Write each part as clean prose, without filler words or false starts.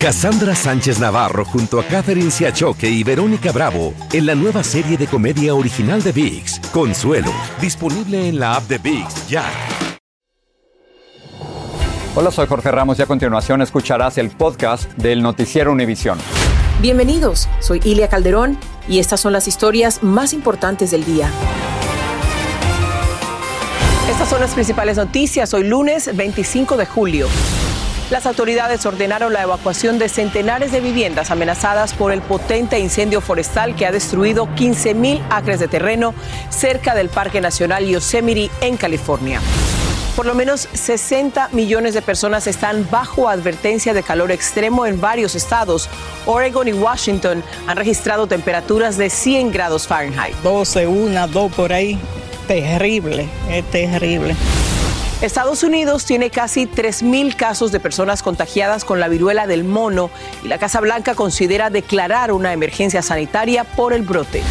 Cassandra Sánchez Navarro junto a Katherine Siachoque y Verónica Bravo en la nueva serie de comedia original de VIX, Consuelo, disponible en la app de VIX ya. Hola, soy Jorge Ramos y a continuación escucharás el podcast del Noticiero Univisión. Bienvenidos, soy Ilia Calderón y estas son las historias más importantes del día. Estas son las principales noticias hoy lunes 25 de julio. Las autoridades ordenaron la evacuación de centenares de viviendas amenazadas por el potente incendio forestal que ha destruido 15,000 acres de terreno cerca del Parque Nacional Yosemite en California. Por lo menos 60 millones de personas están bajo advertencia de calor extremo en varios estados. Oregon y Washington han registrado temperaturas de 100 grados Fahrenheit. 12, 1, 2 por ahí. Terrible, es terrible. Estados Unidos tiene casi 3,000 casos de personas contagiadas con la viruela del mono y la Casa Blanca considera declarar una emergencia sanitaria por el brote.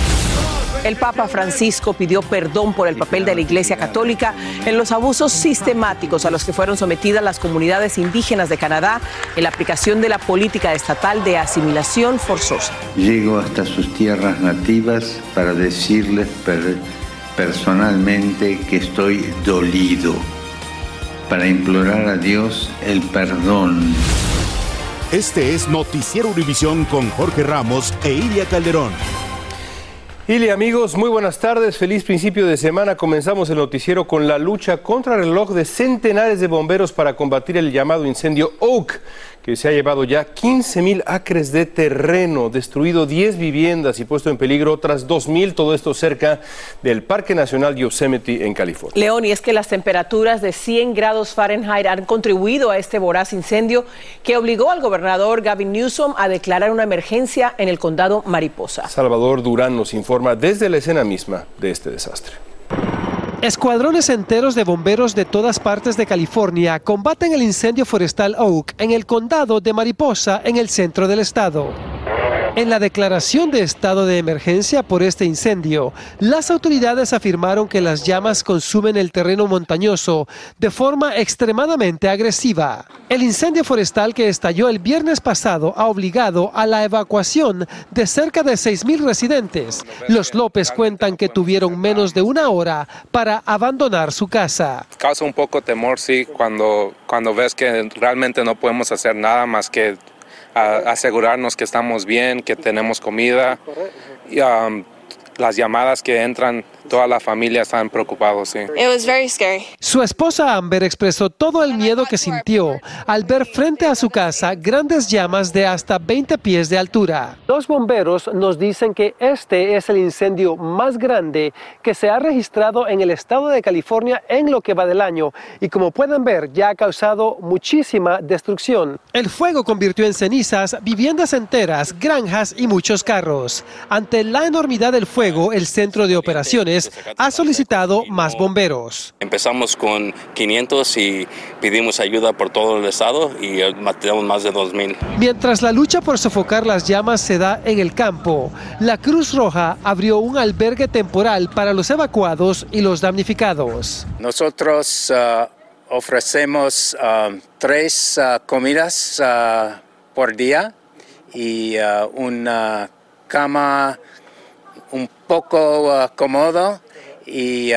El Papa Francisco pidió perdón por el papel de la Iglesia Católica en los abusos sistemáticos a los que fueron sometidas las comunidades indígenas de Canadá en la aplicación de la política estatal de asimilación forzosa. Llego hasta sus tierras nativas para decirles personalmente que estoy dolido, para implorar a Dios el perdón. Este es Noticiero Univisión con Jorge Ramos e Ilia Calderón. Ilia, amigos, muy buenas tardes. Feliz principio de semana. Comenzamos el noticiero con la lucha contra el reloj de centenares de bomberos para combatir el llamado incendio Oak, que se ha llevado ya 15,000 acres de terreno, destruido 10 viviendas y puesto en peligro otras 2,000, todo esto cerca del Parque Nacional Yosemite en California. León, y es que las temperaturas de 100 grados Fahrenheit han contribuido a este voraz incendio que obligó al gobernador Gavin Newsom a declarar una emergencia en el condado Mariposa. Salvador Durán nos informa desde la escena misma de este desastre. Escuadrones enteros de bomberos de todas partes de California combaten el incendio forestal Oak en el condado de Mariposa, en el centro del estado. En la declaración de estado de emergencia por este incendio, las autoridades afirmaron que las llamas consumen el terreno montañoso de forma extremadamente agresiva. El incendio forestal que estalló el viernes pasado ha obligado a la evacuación de cerca de 6,000 residentes. Los López cuentan que tuvieron menos de una hora para abandonar su casa. Causa un poco temor, sí, cuando ves que realmente no podemos hacer nada más que asegurarnos que estamos bien, que tenemos comida. Y, las llamadas que entran, toda la familia están preocupados. Sí. It was very scary. Su esposa Amber expresó todo el miedo que sintió al ver frente a su casa grandes llamas de hasta 20 pies de altura. Los bomberos nos dicen que este es el incendio más grande que se ha registrado en el estado de California en lo que va del año y, como pueden ver, ya ha causado muchísima destrucción. El fuego convirtió en cenizas viviendas enteras, granjas y muchos carros. Ante la enormidad del fuego, el centro de operaciones ha solicitado más bomberos. Empezamos con 500 y pedimos ayuda por todo el estado y matamos más de 2,000. Mientras la lucha por sofocar las llamas se da en el campo, la Cruz Roja abrió un albergue temporal para los evacuados y los damnificados. Nosotros ofrecemos tres comidas por día y una cama un poco cómodo y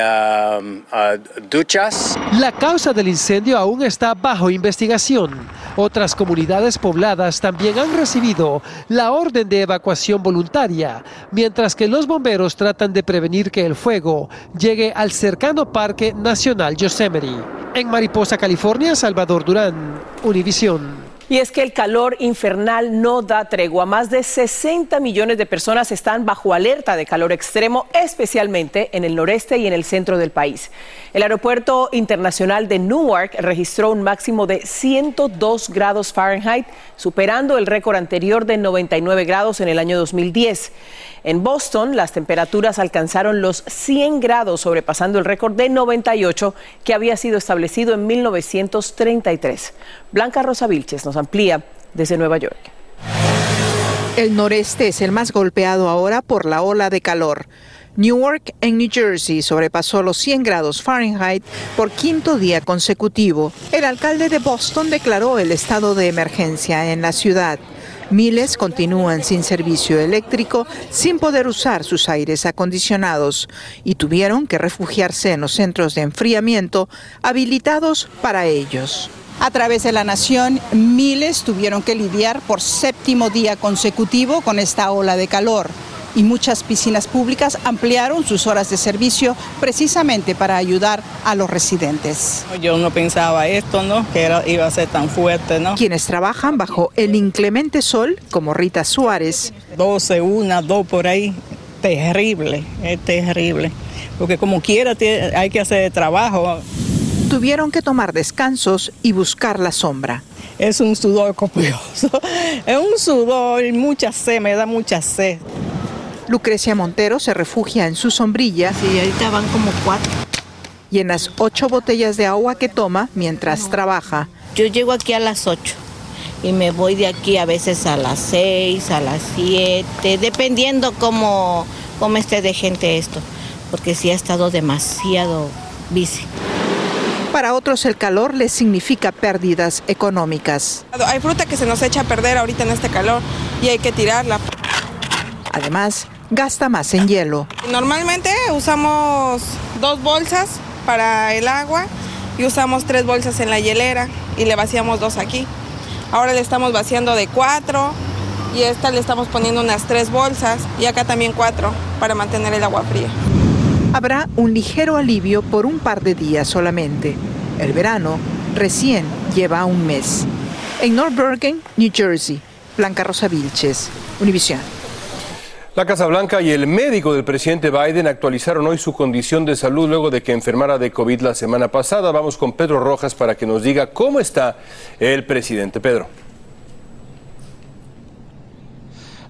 duchas. La causa del incendio aún está bajo investigación. Otras comunidades pobladas también han recibido la orden de evacuación voluntaria, mientras que los bomberos tratan de prevenir que el fuego llegue al cercano Parque Nacional Yosemite. En Mariposa, California, Salvador Durán, Univisión. Y es que el calor infernal no da tregua. Más de 60 millones de personas están bajo alerta de calor extremo, especialmente en el noreste y en el centro del país. El aeropuerto internacional de Newark registró un máximo de 102 grados Fahrenheit, superando el récord anterior de 99 grados en el año 2010. En Boston, las temperaturas alcanzaron los 100 grados, sobrepasando el récord de 98 que había sido establecido en 1933. Blanca Rosa Vilches nos amplía desde Nueva York. El noreste es el más golpeado ahora por la ola de calor. Newark, en New Jersey, sobrepasó los 100 grados Fahrenheit por quinto día consecutivo. El alcalde de Boston declaró el estado de emergencia en la ciudad. Miles continúan sin servicio eléctrico, sin poder usar sus aires acondicionados, y tuvieron que refugiarse en los centros de enfriamiento habilitados para ellos. A través de la nación, miles tuvieron que lidiar por séptimo día consecutivo con esta ola de calor, y muchas piscinas públicas ampliaron sus horas de servicio precisamente para ayudar a los residentes. Yo no pensaba esto, ¿no? Que iba a ser tan fuerte, ¿no? Quienes trabajan bajo el inclemente sol, como Rita Suárez. 12, 1, 2 por ahí, terrible, es terrible, porque como quiera hay que hacer el trabajo. Tuvieron que tomar descansos y buscar la sombra. Es un sudor copioso, es un sudor y mucha sed, me da mucha sed. Lucrecia Montero se refugia en su sombrilla. Sí, ahorita van como 4. Y en las 8 botellas de agua que toma mientras trabaja. Yo llego aquí a las 8 y me voy de aquí a veces a las 6, a las 7, dependiendo cómo esté de gente esto, porque sí ha estado demasiado bici. Para otros el calor les significa pérdidas económicas. Hay fruta que se nos echa a perder ahorita en este calor y hay que tirarla. Además, gasta más en hielo. Normalmente usamos 2 bolsas para el agua y usamos 3 bolsas en la hielera y le vaciamos 2 aquí. Ahora le estamos vaciando de 4 y esta le estamos poniendo unas 3 bolsas y acá también 4 para mantener el agua fría. Habrá un ligero alivio por un par de días solamente. El verano recién lleva un mes. En North Bergen, New Jersey, Blanca Rosa Vilches, Univisión. La Casa Blanca y el médico del presidente Biden actualizaron hoy su condición de salud luego de que enfermara de COVID la semana pasada. Vamos con Pedro Rojas para que nos diga cómo está el presidente. Pedro.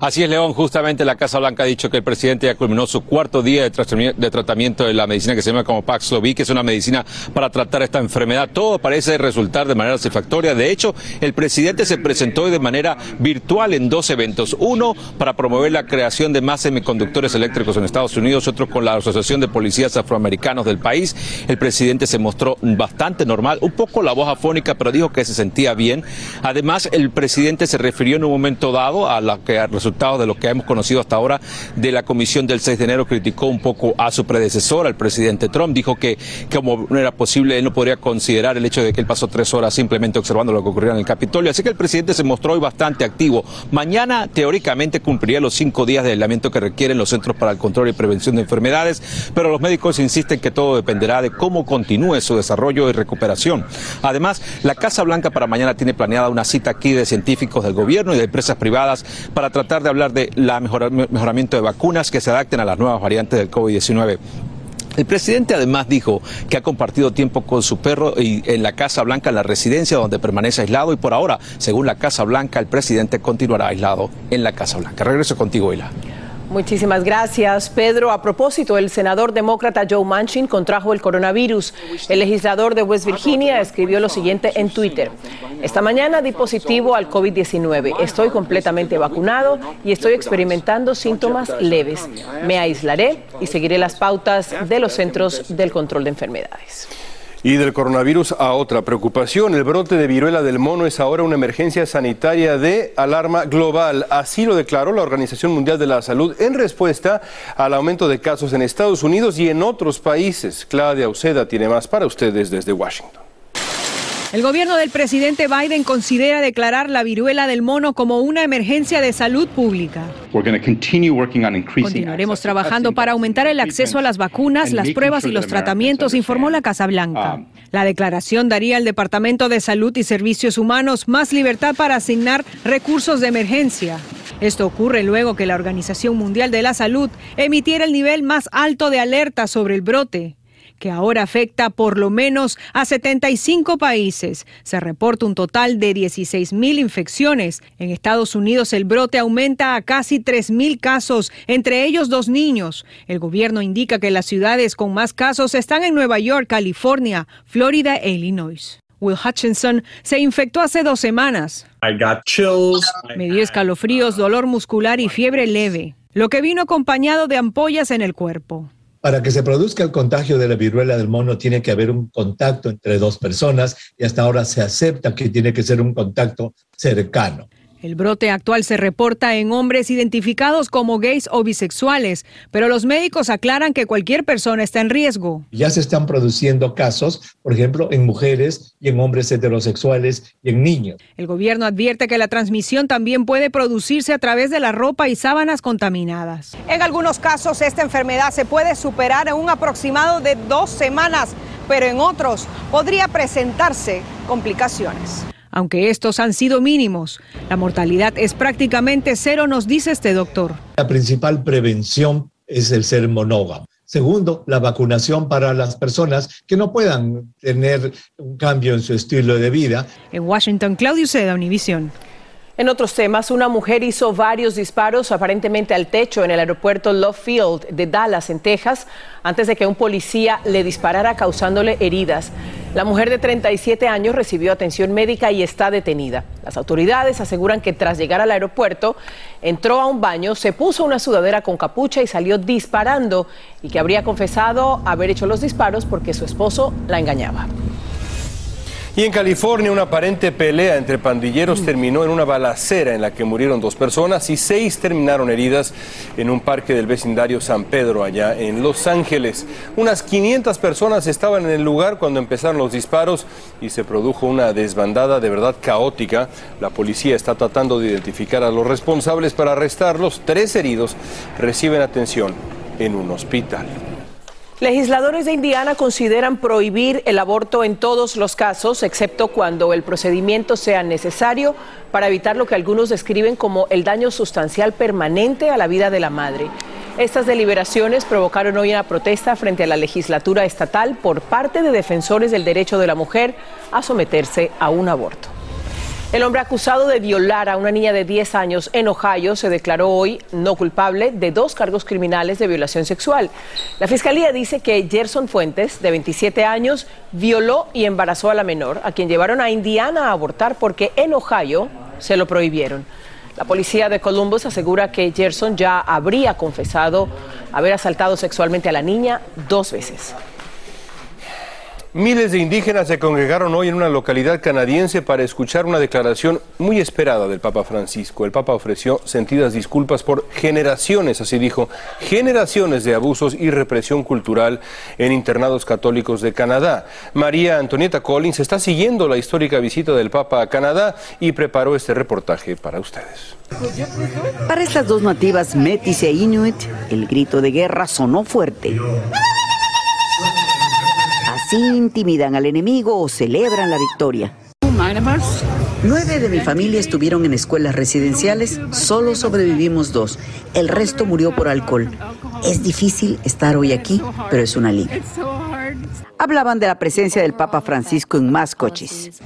Así es, León. Justamente la Casa Blanca ha dicho que el presidente ya culminó su cuarto día de tratamiento de la medicina que se llama como Paxlovid, que es una medicina para tratar esta enfermedad. Todo parece resultar de manera satisfactoria. De hecho, el presidente se presentó hoy de manera virtual en 2 eventos. Uno, para promover la creación de más semiconductores eléctricos en Estados Unidos. Otro, con la Asociación de Policías Afroamericanos del país. El presidente se mostró bastante normal, un poco la voz afónica, pero dijo que se sentía bien. Además, el presidente se refirió en un momento dado a la que resultó de lo que hemos conocido hasta ahora de la comisión del 6 de enero, criticó un poco a su predecesor, al presidente Trump, dijo que como no era posible, él no podría considerar el hecho de que él pasó 3 horas simplemente observando lo que ocurría en el Capitolio, así que el presidente se mostró hoy bastante activo. Mañana, teóricamente, cumpliría los 5 días de aislamiento que requieren los Centros para el Control y Prevención de Enfermedades, pero los médicos insisten que todo dependerá de cómo continúe su desarrollo y recuperación. Además, la Casa Blanca para mañana tiene planeada una cita aquí de científicos del gobierno y de empresas privadas para tratar de hablar de la mejoramiento de vacunas que se adapten a las nuevas variantes del COVID-19. El presidente además dijo que ha compartido tiempo con su perro y en la Casa Blanca, en la residencia donde permanece aislado, y por ahora, según la Casa Blanca, el presidente continuará aislado en la Casa Blanca. Regreso contigo, Ila. Muchísimas gracias, Pedro. A propósito, el senador demócrata Joe Manchin contrajo el coronavirus. El legislador de West Virginia escribió lo siguiente en Twitter. Esta mañana di positivo al COVID-19. Estoy completamente vacunado y estoy experimentando síntomas leves. Me aislaré y seguiré las pautas de los Centros del Control de Enfermedades. Y del coronavirus a otra preocupación, el brote de viruela del mono es ahora una emergencia sanitaria de alarma global. Así lo declaró la Organización Mundial de la Salud en respuesta al aumento de casos en Estados Unidos y en otros países. Claudia Auseda tiene más para ustedes desde Washington. El gobierno del presidente Biden considera declarar la viruela del mono como una emergencia de salud pública. Continuaremos trabajando para aumentar el acceso a las vacunas, las pruebas y los tratamientos, informó la Casa Blanca. La declaración daría al Departamento de Salud y Servicios Humanos más libertad para asignar recursos de emergencia. Esto ocurre luego que la Organización Mundial de la Salud emitiera el nivel más alto de alerta sobre el brote, que ahora afecta por lo menos a 75 países. Se reporta un total de 16,000 infecciones. En Estados Unidos el brote aumenta a casi 3,000 casos, entre ellos 2 niños. El gobierno indica que las ciudades con más casos están en Nueva York, California, Florida e Illinois. Will Hutchinson se infectó hace 2 semanas. Me dio escalofríos, dolor muscular y fiebre leve. lo que vino acompañado de ampollas en el cuerpo. Para que se produzca el contagio de la viruela del mono tiene que haber un contacto entre dos personas y hasta ahora se acepta que tiene que ser un contacto cercano. El brote actual se reporta en hombres identificados como gays o bisexuales, pero los médicos aclaran que cualquier persona está en riesgo. Ya se están produciendo casos, por ejemplo, en mujeres y en hombres heterosexuales y en niños. El gobierno advierte que la transmisión también puede producirse a través de la ropa y sábanas contaminadas. En algunos casos esta enfermedad se puede superar en un aproximado de 2 semanas, pero en otros podría presentarse complicaciones. Aunque estos han sido mínimos, la mortalidad es prácticamente cero, nos dice este doctor. La principal prevención es el ser monógamo. Segundo, la vacunación para las personas que no puedan tener un cambio en su estilo de vida. En Washington, Claudia Auseda, Univisión. En otros temas, una mujer hizo varios disparos aparentemente al techo en el aeropuerto Love Field de Dallas, en Texas, antes de que un policía le disparara causándole heridas. La mujer de 37 años recibió atención médica y está detenida. Las autoridades aseguran que tras llegar al aeropuerto, entró a un baño, se puso una sudadera con capucha y salió disparando, y que habría confesado haber hecho los disparos porque su esposo la engañaba. Y en California, una aparente pelea entre pandilleros terminó en una balacera en la que murieron 2 personas y 6 terminaron heridas en un parque del vecindario San Pedro, allá en Los Ángeles. Unas 500 personas estaban en el lugar cuando empezaron los disparos y se produjo una desbandada de verdad caótica. La policía está tratando de identificar a los responsables para arrestarlos. 3 heridos reciben atención en un hospital. Legisladores de Indiana consideran prohibir el aborto en todos los casos, excepto cuando el procedimiento sea necesario para evitar lo que algunos describen como el daño sustancial permanente a la vida de la madre. Estas deliberaciones provocaron hoy una protesta frente a la legislatura estatal por parte de defensores del derecho de la mujer a someterse a un aborto. El hombre acusado de violar a una niña de 10 años en Ohio se declaró hoy no culpable de 2 cargos criminales de violación sexual. La fiscalía dice que Gerson Fuentes, de 27 años, violó y embarazó a la menor, a quien llevaron a Indiana a abortar porque en Ohio se lo prohibieron. La policía de Columbus asegura que Gerson ya habría confesado haber asaltado sexualmente a la niña 2 veces. Miles de indígenas se congregaron hoy en una localidad canadiense para escuchar una declaración muy esperada del Papa Francisco. El Papa ofreció sentidas disculpas por generaciones, así dijo, generaciones de abusos y represión cultural en internados católicos de Canadá. María Antonieta Collins está siguiendo la histórica visita del Papa a Canadá y preparó este reportaje para ustedes. Para estas 2 nativas, Metis e Inuit, el grito de guerra sonó fuerte. Si intimidan al enemigo o celebran la victoria. 9 de mi familia estuvieron en escuelas residenciales, solo sobrevivimos 2. El resto murió por alcohol. Es difícil estar hoy aquí, pero es un alivio. Hablaban de la presencia del Papa Francisco en Más Cochis.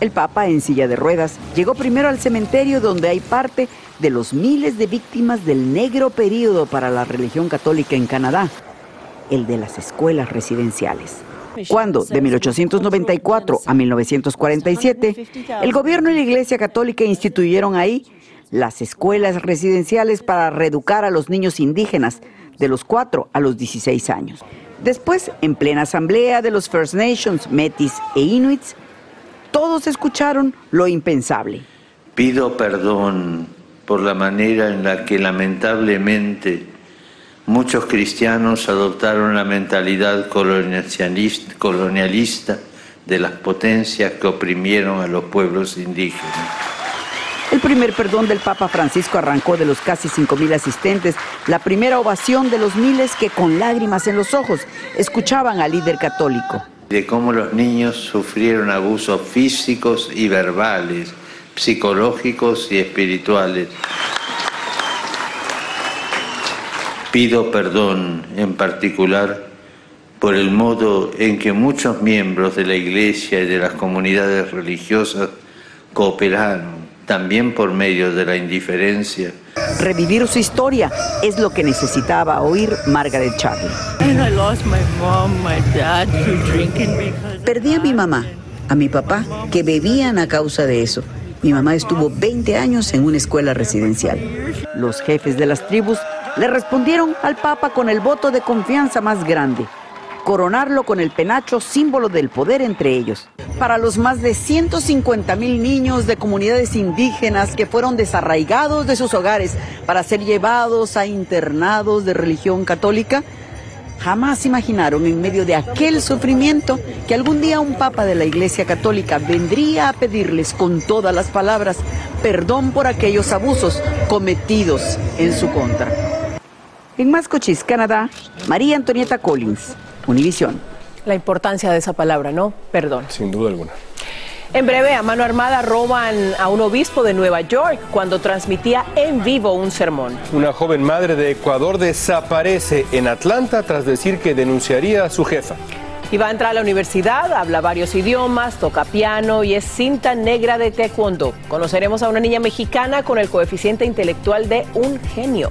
El Papa, en silla de ruedas, llegó primero al cementerio donde hay parte de los miles de víctimas del negro período para la religión católica en Canadá, el de las escuelas residenciales. Cuando, de 1894 a 1947, el gobierno y la Iglesia Católica instituyeron ahí las escuelas residenciales para reeducar a los niños indígenas de los 4 a los 16 años. Después, en plena asamblea de los First Nations, Metis e Inuits, todos escucharon lo impensable. Pido perdón por la manera en la que lamentablemente muchos cristianos adoptaron la mentalidad colonialista de las potencias que oprimieron a los pueblos indígenas. El primer perdón del Papa Francisco arrancó de los casi 5.000 asistentes la primera ovación de los miles que con lágrimas en los ojos escuchaban al líder católico. De cómo los niños sufrieron abusos físicos y verbales, psicológicos y espirituales. Pido perdón en particular por el modo en que muchos miembros de la Iglesia y de las comunidades religiosas cooperaron, también por medio de la indiferencia. Revivir su historia es lo que necesitaba oír Margaret Chaplin. Perdí a mi mamá, a mi papá, que bebían a causa de eso. Mi mamá estuvo 20 años en una escuela residencial. Los jefes de las tribus le respondieron al Papa con el voto de confianza más grande, coronarlo con el penacho, símbolo del poder entre ellos. Para los más de 150,000 niños de comunidades indígenas que fueron desarraigados de sus hogares para ser llevados a internados de religión católica, jamás imaginaron en medio de aquel sufrimiento que algún día un papa de la Iglesia Católica vendría a pedirles con todas las palabras perdón por aquellos abusos cometidos en su contra. En Más Cochis, Canadá, María Antonieta Collins, Univisión. La importancia de esa palabra, ¿no? Perdón. Sin duda alguna. En breve, a mano armada roban a un obispo de Nueva York cuando transmitía en vivo un sermón. Una joven madre de Ecuador desaparece en Atlanta tras decir que denunciaría a su jefa. Y va a entrar a la universidad, habla varios idiomas, toca piano y es cinta negra de taekwondo. Conoceremos a una niña mexicana con el coeficiente intelectual de un genio.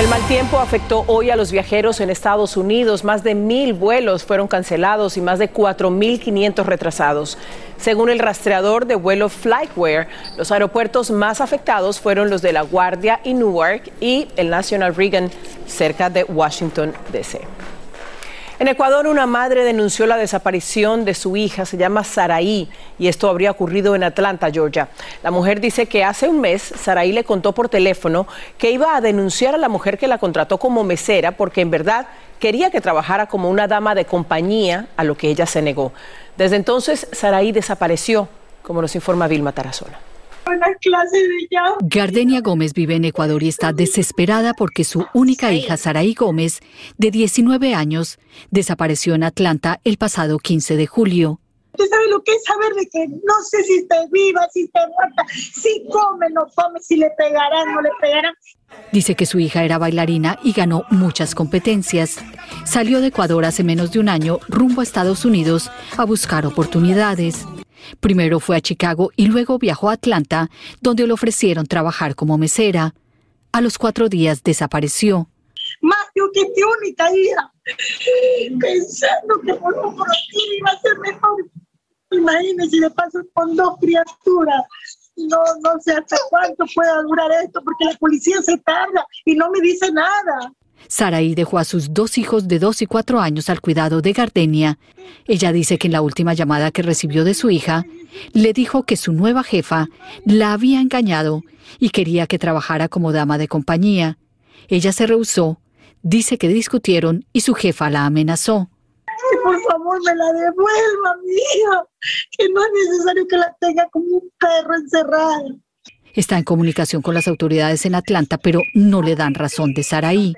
El mal tiempo afectó hoy a los viajeros en Estados Unidos. Más de 1,000 vuelos fueron cancelados y más de 4,500 retrasados. Según el rastreador de vuelo FlightAware, los aeropuertos más afectados fueron los de La Guardia y Newark y el National Reagan, cerca de Washington, D.C. En Ecuador, una madre denunció la desaparición de su hija, se llama Saraí, y esto habría ocurrido en Atlanta, Georgia. La mujer dice que hace un mes, Saraí le contó por teléfono que iba a denunciar a la mujer que la contrató como mesera porque en verdad quería que trabajara como una dama de compañía, a lo que ella se negó. Desde entonces, Saraí desapareció, como nos informa Vilma Tarazona. Gardenia Gómez vive en Ecuador y está desesperada porque su única hija, Saraí Gómez, de 19 años, desapareció en Atlanta el pasado 15 de julio. ¿Usted sabe lo que es saber de que no sé si está viva, si está muerta, si come, no come, si le pegarán, no le pegarán? Dice que su hija era bailarina y ganó muchas competencias. Salió de Ecuador hace menos de un año rumbo a Estados Unidos a buscar oportunidades. Primero fue a Chicago y luego viajó a Atlanta, donde le ofrecieron trabajar como mesera. A los 4 días desapareció. Más yo que te única hija, pensando que por un motivo iba a ser mejor. Imagínense, le paso con 2 criaturas. No sé hasta cuánto pueda durar esto, porque la policía se tarda y no me dice nada. Saraí dejó a sus 2 hijos de 2 y 4 años al cuidado de Gardenia. Ella dice que en la última llamada que recibió de su hija, le dijo que su nueva jefa la había engañado y quería que trabajara como dama de compañía. Ella se rehusó, dice que discutieron y su jefa la amenazó. Que por favor me la devuelva, mi hija, que no es necesario que la tenga como un perro encerrado. Está en comunicación con las autoridades en Atlanta, pero no le dan razón de Saraí.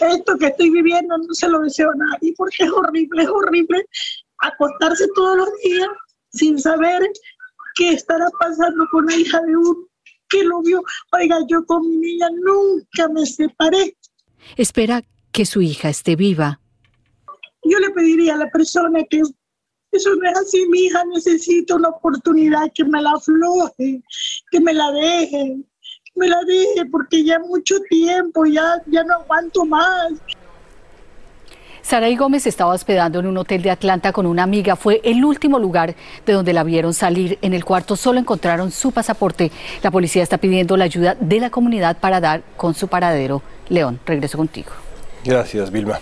Esto que estoy viviendo no se lo deseo a nadie porque es horrible acostarse todos los días sin saber qué estará pasando con la hija de uno que lo vio. Oiga, yo con mi niña nunca me separé. Espera que su hija esté viva. Yo le pediría a la persona que eso no es así, mi hija necesita una oportunidad, que me la afloje, que me la dejen. Me la dije porque ya mucho tiempo, ya no aguanto más. Saraí Gómez estaba hospedando en un hotel de Atlanta con una amiga. Fue el último lugar de donde la vieron salir. En el cuarto solo encontraron su pasaporte. La policía está pidiendo la ayuda de la comunidad para dar con su paradero. León, regreso contigo. Gracias, Vilma.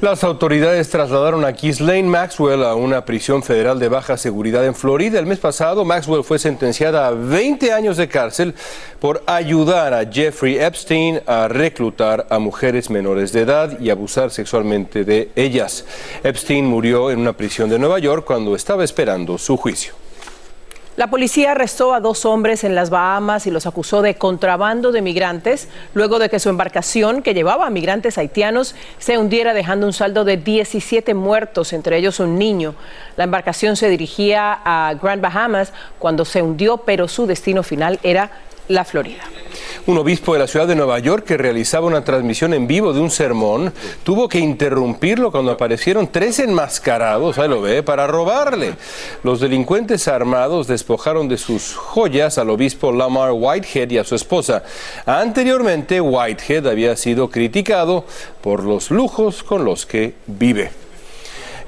Las autoridades trasladaron a Ghislaine Maxwell a una prisión federal de baja seguridad en Florida. El mes pasado, Maxwell fue sentenciada a 20 años de cárcel por ayudar a Jeffrey Epstein a reclutar a mujeres menores de edad y abusar sexualmente de ellas. Epstein murió en una prisión de Nueva York cuando estaba esperando su juicio. La policía arrestó a dos hombres en las Bahamas y los acusó de contrabando de migrantes luego de que su embarcación, que llevaba a migrantes haitianos, se hundiera dejando un saldo de 17 muertos, entre ellos un niño. La embarcación se dirigía a Grand Bahamas cuando se hundió, pero su destino final era la Florida. Un obispo de la ciudad de Nueva York que realizaba una transmisión en vivo de un sermón tuvo que interrumpirlo cuando aparecieron tres enmascarados, ahí lo ve, para robarle. Los delincuentes armados despojaron de sus joyas al obispo Lamar Whitehead y a su esposa. Anteriormente, Whitehead había sido criticado por los lujos con los que vive.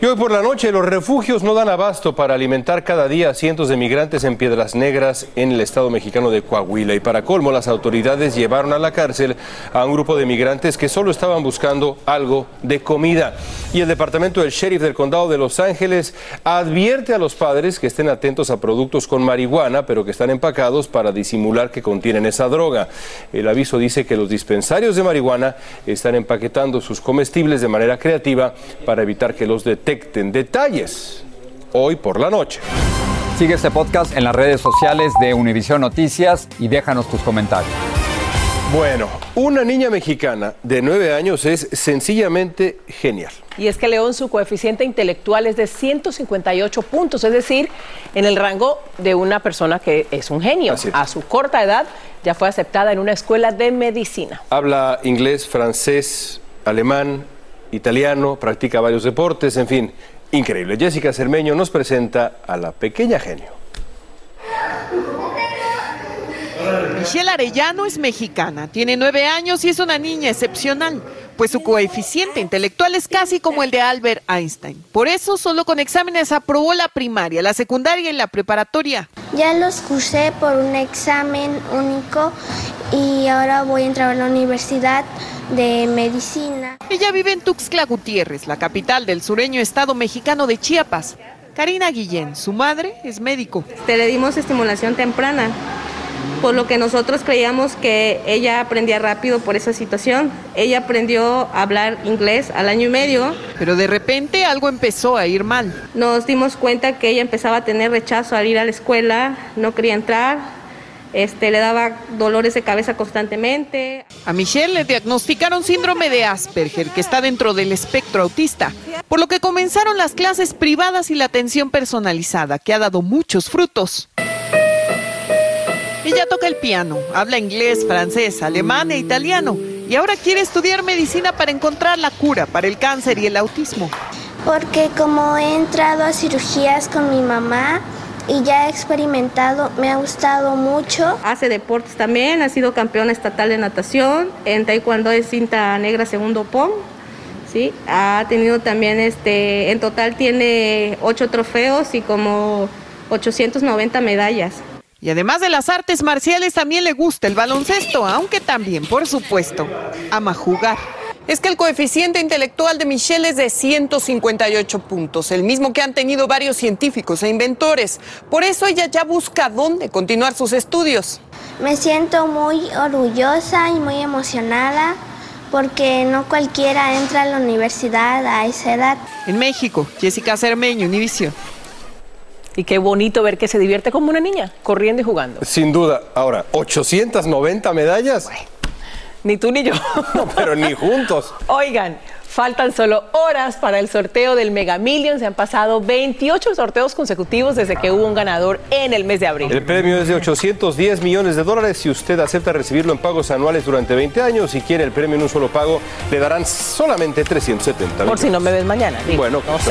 Y hoy por la noche los refugios no dan abasto para alimentar cada día a cientos de migrantes en Piedras Negras en el estado mexicano de Coahuila. Y para colmo, las autoridades llevaron a la cárcel a un grupo de migrantes que solo estaban buscando algo de comida. Y el departamento del sheriff del condado de Los Ángeles advierte a los padres que estén atentos a productos con marihuana, pero que están empacados para disimular que contienen esa droga. El aviso dice que los dispensarios de marihuana están empaquetando sus comestibles de manera creativa para evitar que los detecten. Detalles hoy por la noche. Sigue este podcast en las redes sociales de Univisión Noticias y déjanos tus comentarios. Bueno, una niña mexicana de 9 años es sencillamente genial. Y es que León, su coeficiente intelectual es de 158 puntos, es decir, en el rango de una persona que es un genio. A su corta edad ya fue aceptada en una escuela de medicina. Habla inglés, francés, alemán, italiano, practica varios deportes, en fin, increíble. Jessica Cermeño nos presenta a la pequeña genio. Michelle Arellano es mexicana, tiene 9 años y es una niña excepcional, pues su coeficiente intelectual es casi como el de Albert Einstein. Por eso, solo con exámenes aprobó la primaria, la secundaria y la preparatoria. Ya los cursé por un examen único y ahora voy a entrar a la universidad de medicina. Ella vive en Tuxtla Gutiérrez, la capital del sureño estado mexicano de Chiapas. Karina Guillén, su madre, es médico. Le dimos estimulación temprana, por lo que nosotros creíamos que ella aprendía rápido por esa situación. Ella aprendió a hablar inglés al 1 año y medio. Pero de repente algo empezó a ir mal. Nos dimos cuenta que ella empezaba a tener rechazo al ir a la escuela, no quería entrar. Le daba dolores de cabeza constantemente. A Michelle le diagnosticaron síndrome de Asperger, que está dentro del espectro autista, por lo que comenzaron las clases privadas y la atención personalizada, que ha dado muchos frutos. Ella toca el piano, habla inglés, francés, alemán e italiano, y ahora quiere estudiar medicina para encontrar la cura para el cáncer y el autismo. Porque como he entrado a cirugías con mi mamá, y ya he experimentado, me ha gustado mucho. Hace deportes también, ha sido campeona estatal de natación, en taekwondo es cinta negra segundo pon, ¿sí? Ha tenido también, en total tiene 8 trofeos y como 890 medallas. Y además de las artes marciales, también le gusta el baloncesto, aunque también, por supuesto, ama jugar. Es que el coeficiente intelectual de Michelle es de 158 puntos, el mismo que han tenido varios científicos e inventores. Por eso ella ya busca dónde continuar sus estudios. Me siento muy orgullosa y muy emocionada porque no cualquiera entra a la universidad a esa edad. En México, Jessica Cermeño, Univision. Y qué bonito ver que se divierte como una niña, corriendo y jugando. Sin duda. Ahora, 890 medallas... Bueno. Ni tú ni yo. No, pero ni juntos. Oigan, faltan solo horas para el sorteo del Mega Millions. Se han pasado 28 sorteos consecutivos desde que hubo un ganador en el mes de abril. El premio es de $810 millones. Si usted acepta recibirlo en pagos anuales durante 20 años, si quiere el premio en un solo pago, le darán solamente $370 millones. Por si no me ves mañana. Digo, bueno, no sé.